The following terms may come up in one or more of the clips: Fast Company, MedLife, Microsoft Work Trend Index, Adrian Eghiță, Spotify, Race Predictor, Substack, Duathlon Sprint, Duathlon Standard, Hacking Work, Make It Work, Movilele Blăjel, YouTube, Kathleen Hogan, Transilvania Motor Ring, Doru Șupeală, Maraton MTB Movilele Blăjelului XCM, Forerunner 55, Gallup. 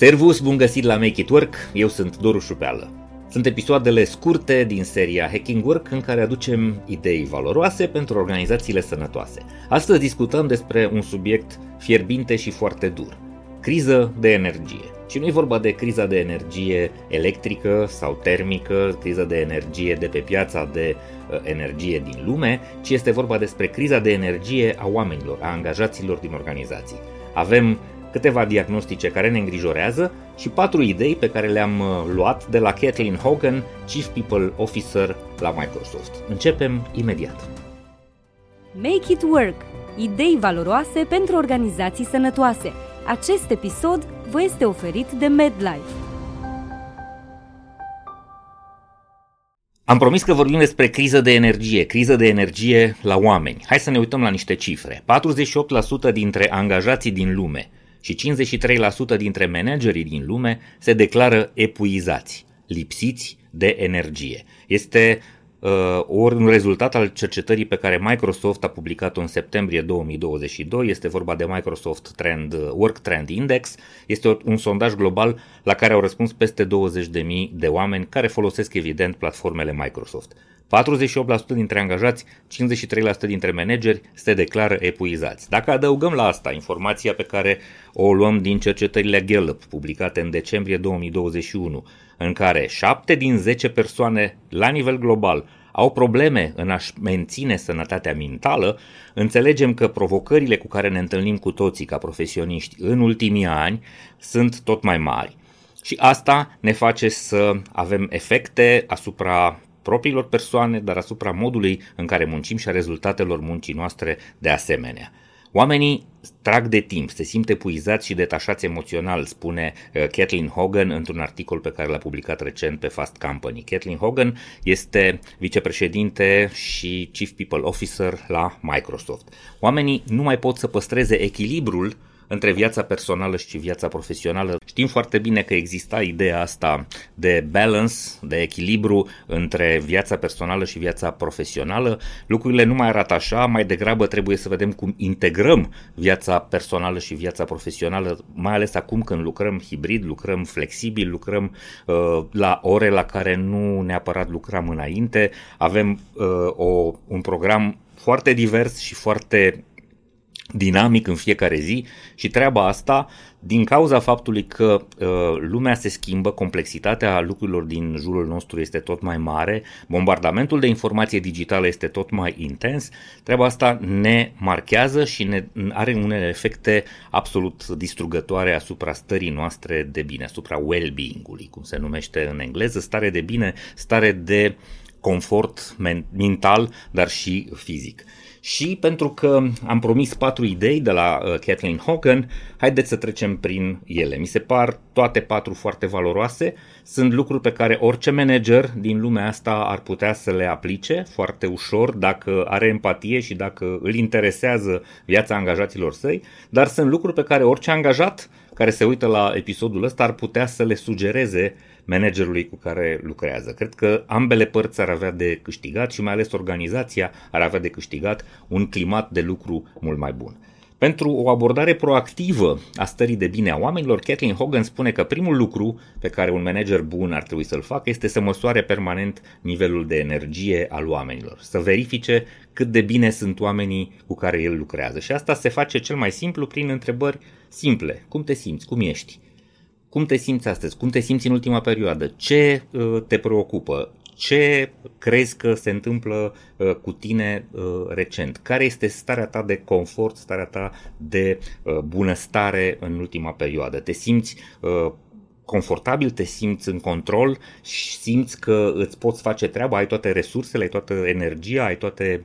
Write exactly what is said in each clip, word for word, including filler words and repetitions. Servus, bun găsit la Make It Work, eu sunt Doru Șupeală. Sunt episoadele scurte din seria Hacking Work în care aducem idei valoroase pentru organizațiile sănătoase. Astăzi discutăm despre un subiect fierbinte și foarte dur, criză de energie. Și nu e vorba de criza de energie electrică sau termică, criza de energie de pe piața de energie din lume, ci este vorba despre criza de energie a oamenilor, a angajaților din organizații. Avem câteva diagnostice care ne îngrijorează și patru idei pe care le-am luat de la Kathleen Hogan, Chief People Officer la Microsoft. Începem imediat. Make It Work. Idei valoroase pentru organizații sănătoase. Acest episod vă este oferit de MedLife. Am promis că vorbim despre criză de energie, criză de energie la oameni. Hai să ne uităm la niște cifre. patruzeci și opt la sută dintre angajații din lume și cincizeci și trei la sută dintre managerii din lume se declară epuizați, lipsiți de energie. Este uh, ori un rezultat al cercetării pe care Microsoft a publicat-o în septembrie două mii douăzeci și doi, este vorba de Microsoft Trend, Work Trend Index, este un sondaj global la care au răspuns peste douăzeci de mii de oameni care folosesc evident platformele Microsoft. patruzeci și opt la sută dintre angajați, cincizeci și trei la sută dintre manageri se declară epuizați. Dacă adăugăm la asta informația pe care o luăm din cercetările Gallup publicate în decembrie două mii douăzeci și unu, în care șapte din zece persoane la nivel global au probleme în a-și menține sănătatea mentală, înțelegem că provocările cu care ne întâlnim cu toții ca profesioniști în ultimii ani sunt tot mai mari. Și asta ne face să avem efecte asupra propriilor persoane, dar asupra modului în care muncim și a rezultatelor muncii noastre de asemenea. Oamenii trag de timp, se simt epuizați și detașați emoțional, spune Kathleen Hogan într-un articol pe care l-a publicat recent pe Fast Company. Kathleen Hogan este vicepreședinte și Chief People Officer la Microsoft. Oamenii nu mai pot să păstreze echilibrul între viața personală și viața profesională. Știm foarte bine că exista ideea asta de balance, de echilibru între viața personală și viața profesională. Lucrurile nu mai arată așa, mai degrabă trebuie să vedem cum integrăm viața personală și viața profesională, mai ales acum când lucrăm hibrid, lucrăm flexibil, lucrăm uh, la ore la care nu neapărat lucram înainte. Avem uh, o, un program foarte divers și foarte dinamic în fiecare zi și treaba asta din cauza faptului că uh, lumea se schimbă, complexitatea lucrurilor din jurul nostru este tot mai mare, bombardamentul de informație digitală este tot mai intens, treaba asta ne marchează și ne are unele efecte absolut distrugătoare asupra stării noastre de bine, asupra well-being-ului, cum se numește în engleză, stare de bine, stare de confort mental, dar și fizic. Și pentru că am promis patru idei de la Kathleen Hogan, haideți să trecem prin ele. Mi se par toate patru foarte valoroase, sunt lucruri pe care orice manager din lumea asta ar putea să le aplice foarte ușor dacă are empatie și dacă îl interesează viața angajaților săi, dar sunt lucruri pe care orice angajat care se uită la episodul ăsta ar putea să le sugereze managerului cu care lucrează. Cred că ambele părți ar avea de câștigat și mai ales organizația ar avea de câștigat un climat de lucru mult mai bun. Pentru o abordare proactivă a stării de bine a oamenilor, Kathleen Hogan spune că primul lucru pe care un manager bun ar trebui să-l facă este să măsoare permanent nivelul de energie al oamenilor, să verifice cât de bine sunt oamenii cu care el lucrează. Și asta se face cel mai simplu prin întrebări simple. Cum te simți? Cum ești? Cum te simți astăzi? Cum te simți în ultima perioadă? Ce te preocupă? Ce crezi că se întâmplă uh, cu tine uh, recent? Care este starea ta de confort, starea ta de uh, bunăstare în ultima perioadă? Te simți uh, confortabil, te simți în control și simți că îți poți face treaba, ai toate resursele, ai toată energia, ai toate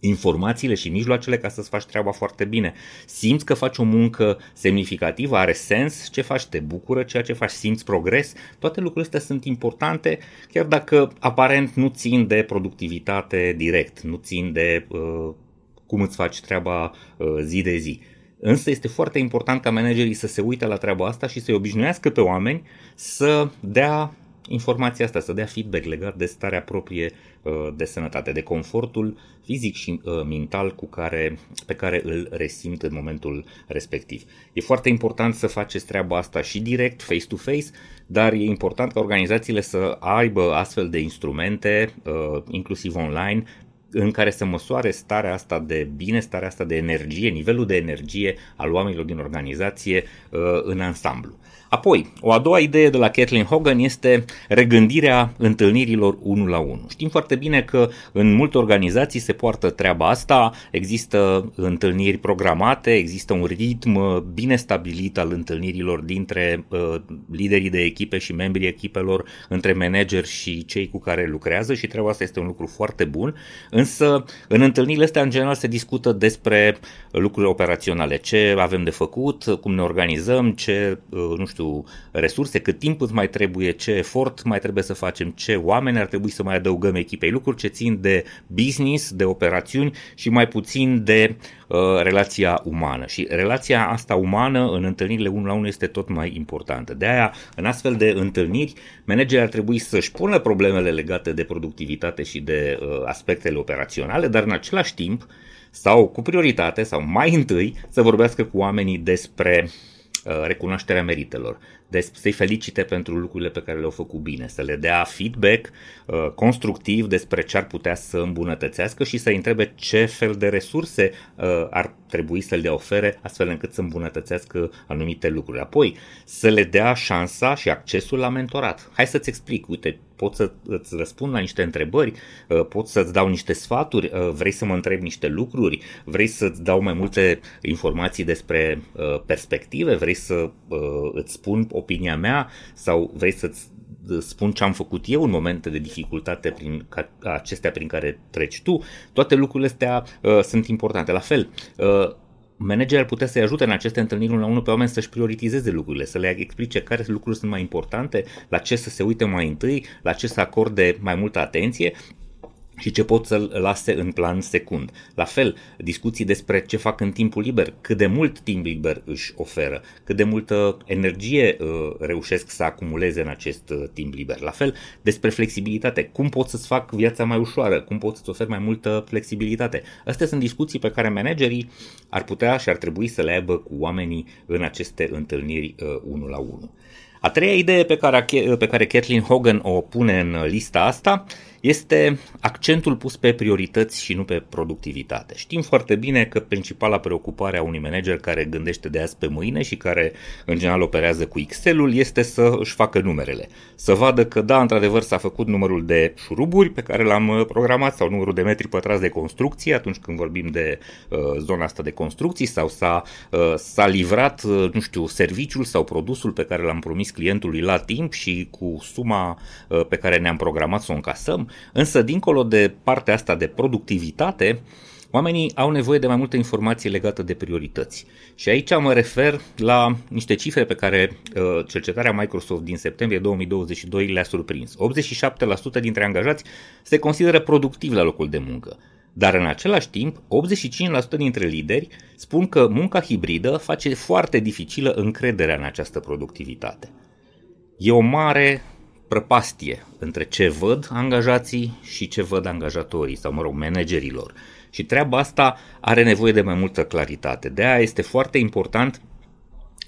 informațiile și mijloacele ca să-ți faci treaba foarte bine. Simți că faci o muncă semnificativă, are sens ce faci, te bucură ceea ce faci, simți progres. Toate lucrurile astea sunt importante, chiar dacă aparent nu țin de productivitate direct, nu țin de uh, cum îți faci treaba uh, zi de zi. Însă este foarte important ca managerii să se uite la treaba asta și să-i obișnuiască pe oameni să dea informația asta, să dea feedback legat de starea proprie de sănătate, de confortul fizic și mental cu care, pe care îl resimt în momentul respectiv. E foarte important să faceți treaba asta și direct, face-to-face, dar e important ca organizațiile să aibă astfel de instrumente, inclusiv online, în care să măsoare starea asta de bine, starea asta de energie, nivelul de energie al oamenilor din organizație în ansamblu. Apoi, o a doua idee de la Kathleen Hogan este regândirea întâlnirilor unul la unul. Știm foarte bine că în multe organizații se poartă treaba asta, există întâlniri programate, există un ritm bine stabilit al întâlnirilor dintre uh, liderii de echipe și membrii echipelor, între manageri și cei cu care lucrează și treaba asta este un lucru foarte bun, însă în întâlnirile astea în general se discută despre lucrurile operaționale, ce avem de făcut, cum ne organizăm, ce, uh, nu știu, resurse, cât timp îți mai trebuie, ce efort mai trebuie să facem, ce oameni ar trebui să mai adăugăm echipei, lucruri ce țin de business, de operațiuni și mai puțin de uh, relația umană. Și relația asta umană în întâlnirile unul la unul este tot mai importantă. De aia, în astfel de întâlniri, managerii ar trebui să-și pună problemele legate de productivitate și de uh, aspectele operaționale, dar în același timp, sau cu prioritate, sau mai întâi, să vorbească cu oamenii despre recunoașterea meritelor, deci să-i felicite pentru lucrurile pe care le-au făcut bine, să le dea feedback uh, constructiv despre ce ar putea să îmbunătățească și să-i întrebe ce fel de resurse uh, ar trebui să le ofere astfel încât să îmbunătățească anumite lucruri. Apoi să le dea șansa și accesul la mentorat. Hai să-ți explic, uite, pot să îți răspund la niște întrebări, uh, pot să-ți dau niște sfaturi, uh, vrei să mă întrebi niște lucruri, vrei să-ți dau mai multe informații despre uh, perspective, vrei să uh, îți spun opinia mea sau vrei să-ți spun ce am făcut eu în momente de dificultate prin ca, acestea prin care treci tu, toate lucrurile astea uh, sunt importante. La fel, uh, managerul putea să-i ajute în aceste întâlniri unul la unul pe oameni să-și prioritizeze lucrurile, să le explice care lucruri sunt mai importante, la ce să se uite mai întâi, la ce să acorde mai multă atenție și ce pot să-l lase în plan secund. La fel, discuții despre ce fac în timpul liber, cât de mult timp liber își oferă, cât de multă energie uh, reușesc să acumuleze în acest uh, timp liber. La fel, despre flexibilitate, cum pot să-ți fac viața mai ușoară, cum pot să-ți ofer mai multă flexibilitate. Astea sunt discuții pe care managerii ar putea și ar trebui să le aibă cu oamenii în aceste întâlniri uh, unul la unul. A treia idee pe care, pe care Kathleen Hogan o pune în lista asta este accentul pus pe priorități și nu pe productivitate. Știm foarte bine că principala preocupare a unui manager care gândește de azi pe mâine și care în general operează cu Excel-ul este să își facă numerele. Să vadă că da, într-adevăr s-a făcut numărul de șuruburi pe care l-am programat sau numărul de metri pătrați de construcție atunci când vorbim de uh, zona asta de construcții sau s-a, uh, s-a livrat, uh, nu știu, serviciul sau produsul pe care l-am promis clientului la timp și cu suma uh, pe care ne-am programat să o încasăm. Însă, dincolo de partea asta de productivitate, oamenii au nevoie de mai multe informații legate de priorități. Și aici mă refer la niște cifre pe care uh, cercetarea Microsoft din septembrie două mii douăzeci și doi le-a surprins. optzeci și șapte la sută dintre angajați se consideră productivi la locul de muncă, dar în același timp, optzeci și cinci la sută dintre lideri spun că munca hibridă face foarte dificilă încrederea în această productivitate. E o mare prăpastie între ce văd angajații și ce văd angajatorii sau, mă rog, managerilor. Și treaba asta are nevoie de mai multă claritate. De aia este foarte important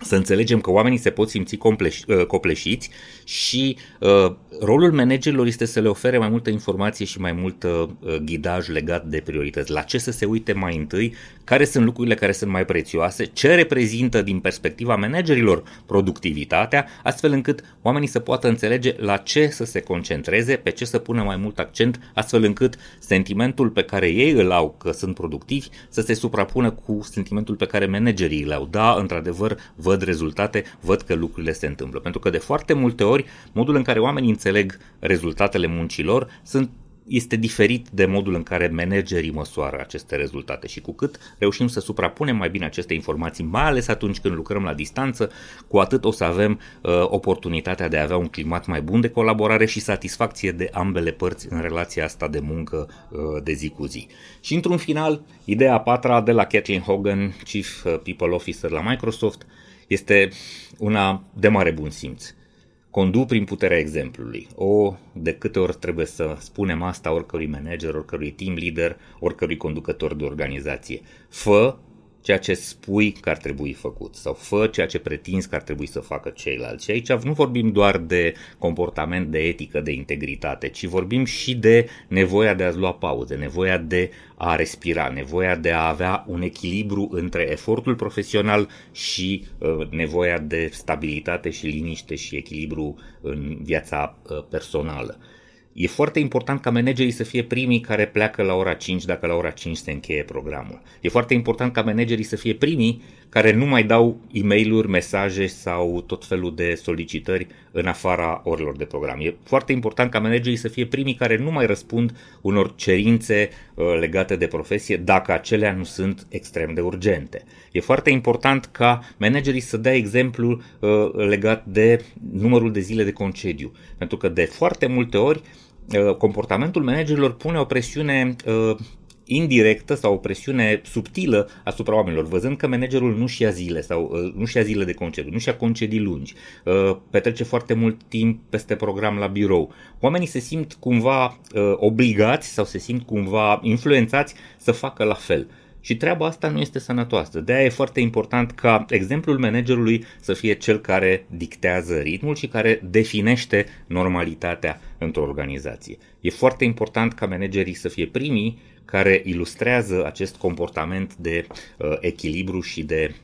să înțelegem că oamenii se pot simți compleș- copleșiți și uh, rolul managerilor este să le ofere mai multă informație și mai mult uh, ghidaj legat de priorități. La ce să se uite mai întâi, care sunt lucrurile care sunt mai prețioase, ce reprezintă din perspectiva managerilor productivitatea, astfel încât oamenii să poată înțelege la ce să se concentreze, pe ce să pună mai mult accent, astfel încât sentimentul pe care ei îl au că sunt productivi să se suprapună cu sentimentul pe care managerii îl au. Da, într-adevăr, văd rezultate, văd că lucrurile se întâmplă. Pentru că de foarte multe ori, modul în care oamenii înțeleg rezultatele muncilor sunt, este diferit de modul în care managerii măsoară aceste rezultate. Și cu cât reușim să suprapunem mai bine aceste informații, mai ales atunci când lucrăm la distanță, cu atât o să avem uh, oportunitatea de a avea un climat mai bun de colaborare și satisfacție de ambele părți în relația asta de muncă uh, de zi cu zi. Și într-un final, ideea a patra de la Kathleen Hogan, Chief People Officer la Microsoft, este una de mare bun simț. Conduc prin puterea exemplului. O, de câte ori trebuie să spunem asta oricărui manager, oricărui team leader, oricărui conducător de organizație. Fă ceea ce spui că ar trebui făcut sau fă ceea ce pretinzi că ar trebui să facă ceilalți. Și aici nu vorbim doar de comportament, de etică, de integritate, ci vorbim și de nevoia de a-ți lua pauze, nevoia de a respira, nevoia de a avea un echilibru între efortul profesional și uh, nevoia de stabilitate și liniște și echilibru în viața uh, personală. E foarte important ca managerii să fie primii care pleacă la ora cinci dacă la ora cinci se încheie programul. E foarte important ca managerii să fie primii care nu mai dau e-mail-uri, mesaje sau tot felul de solicitări în afara orelor de program. E foarte important ca managerii să fie primii care nu mai răspund unor cerințe legate de profesie dacă acelea nu sunt extrem de urgente. E foarte important ca managerii să dea exemplu legat de numărul de zile de concediu, pentru că de foarte multe ori comportamentul managerilor pune o presiune uh, indirectă sau o presiune subtilă asupra oamenilor, văzând că managerul nu-și ia zile sau uh, nu-și ia zile de concediu, nu-și ia concedii lungi, uh, petrece foarte mult timp peste program la birou. Oamenii se simt cumva uh, obligați sau se simt cumva influențați să facă la fel. Și treaba asta nu este sănătoasă. De-aia e foarte important ca exemplul managerului să fie cel care dictează ritmul și care definește normalitatea într-o organizație. E foarte important ca managerii să fie primii care ilustrează acest comportament de uh, echilibru și de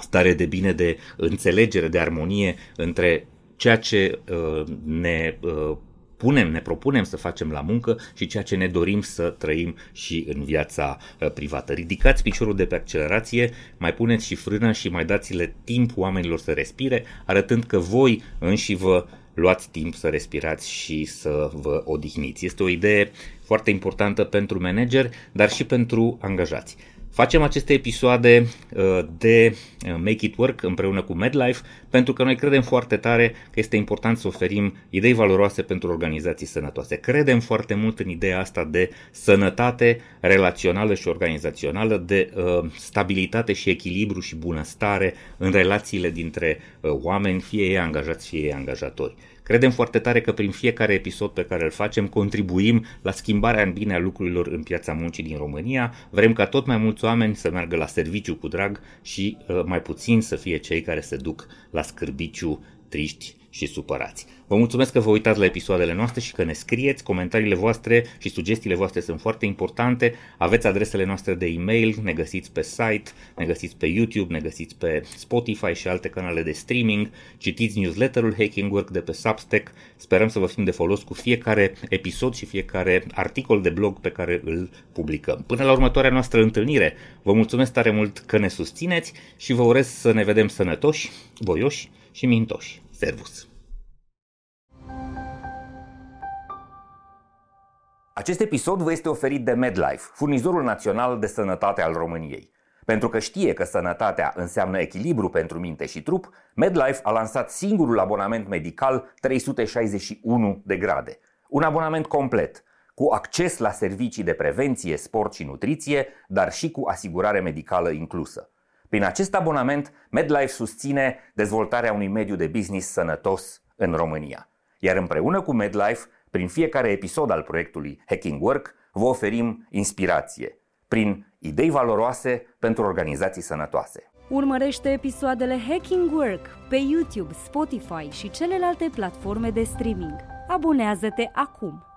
stare de bine, de înțelegere, de armonie între ceea ce uh, ne uh, punem, ne propunem să facem la muncă și ceea ce ne dorim să trăim și în viața privată. Ridicați piciorul de pe accelerație, mai puneți și frână și mai dați-le timp oamenilor să respire, arătând că voi înși vă luați timp să respirați și să vă odihniți. Este o idee foarte importantă pentru manageri, dar și pentru angajați. Facem aceste episoade de Make It Work împreună cu MedLife pentru că noi credem foarte tare că este important să oferim idei valoroase pentru organizații sănătoase. Credem foarte mult în ideea asta de sănătate relațională și organizațională, de stabilitate și echilibru și bunăstare în relațiile dintre oameni, fie ei angajați, fie ei angajatori. Credem foarte tare că prin fiecare episod pe care îl facem contribuim la schimbarea în bine a lucrurilor în piața muncii din România. Vrem ca tot mai mulți oameni să meargă la serviciu cu drag și uh, mai puțin să fie cei care se duc la scârbiciu, triști și supărați. Vă mulțumesc că vă uitați la episoadele noastre și că ne scrieți. Comentariile voastre și sugestiile voastre sunt foarte importante. Aveți adresele noastre de e-mail, ne găsiți pe site, ne găsiți pe YouTube, ne găsiți pe Spotify și alte canale de streaming. Citiți newsletterul Hacking Work de pe Substack. Sperăm să vă fim de folos cu fiecare episod și fiecare articol de blog pe care îl publicăm. Până la următoarea noastră întâlnire, vă mulțumesc tare mult că ne susțineți și vă urez să ne vedem sănătoși, voioși și mintoși. Servus! Acest episod vă este oferit de MedLife, furnizorul național de sănătate al României. Pentru că știe că sănătatea înseamnă echilibru pentru minte și trup, MedLife a lansat singurul abonament medical trei sute șaizeci și unu de grade. Un abonament complet, cu acces la servicii de prevenție, sport și nutriție, dar și cu asigurare medicală inclusă. Prin acest abonament, MedLife susține dezvoltarea unui mediu de business sănătos în România. Iar împreună cu MedLife, prin fiecare episod al proiectului Hacking Work, vă oferim inspirație prin idei valoroase pentru organizații sănătoase. Urmărește episoadele Hacking Work pe YouTube, Spotify și celelalte platforme de streaming. Abonează-te acum!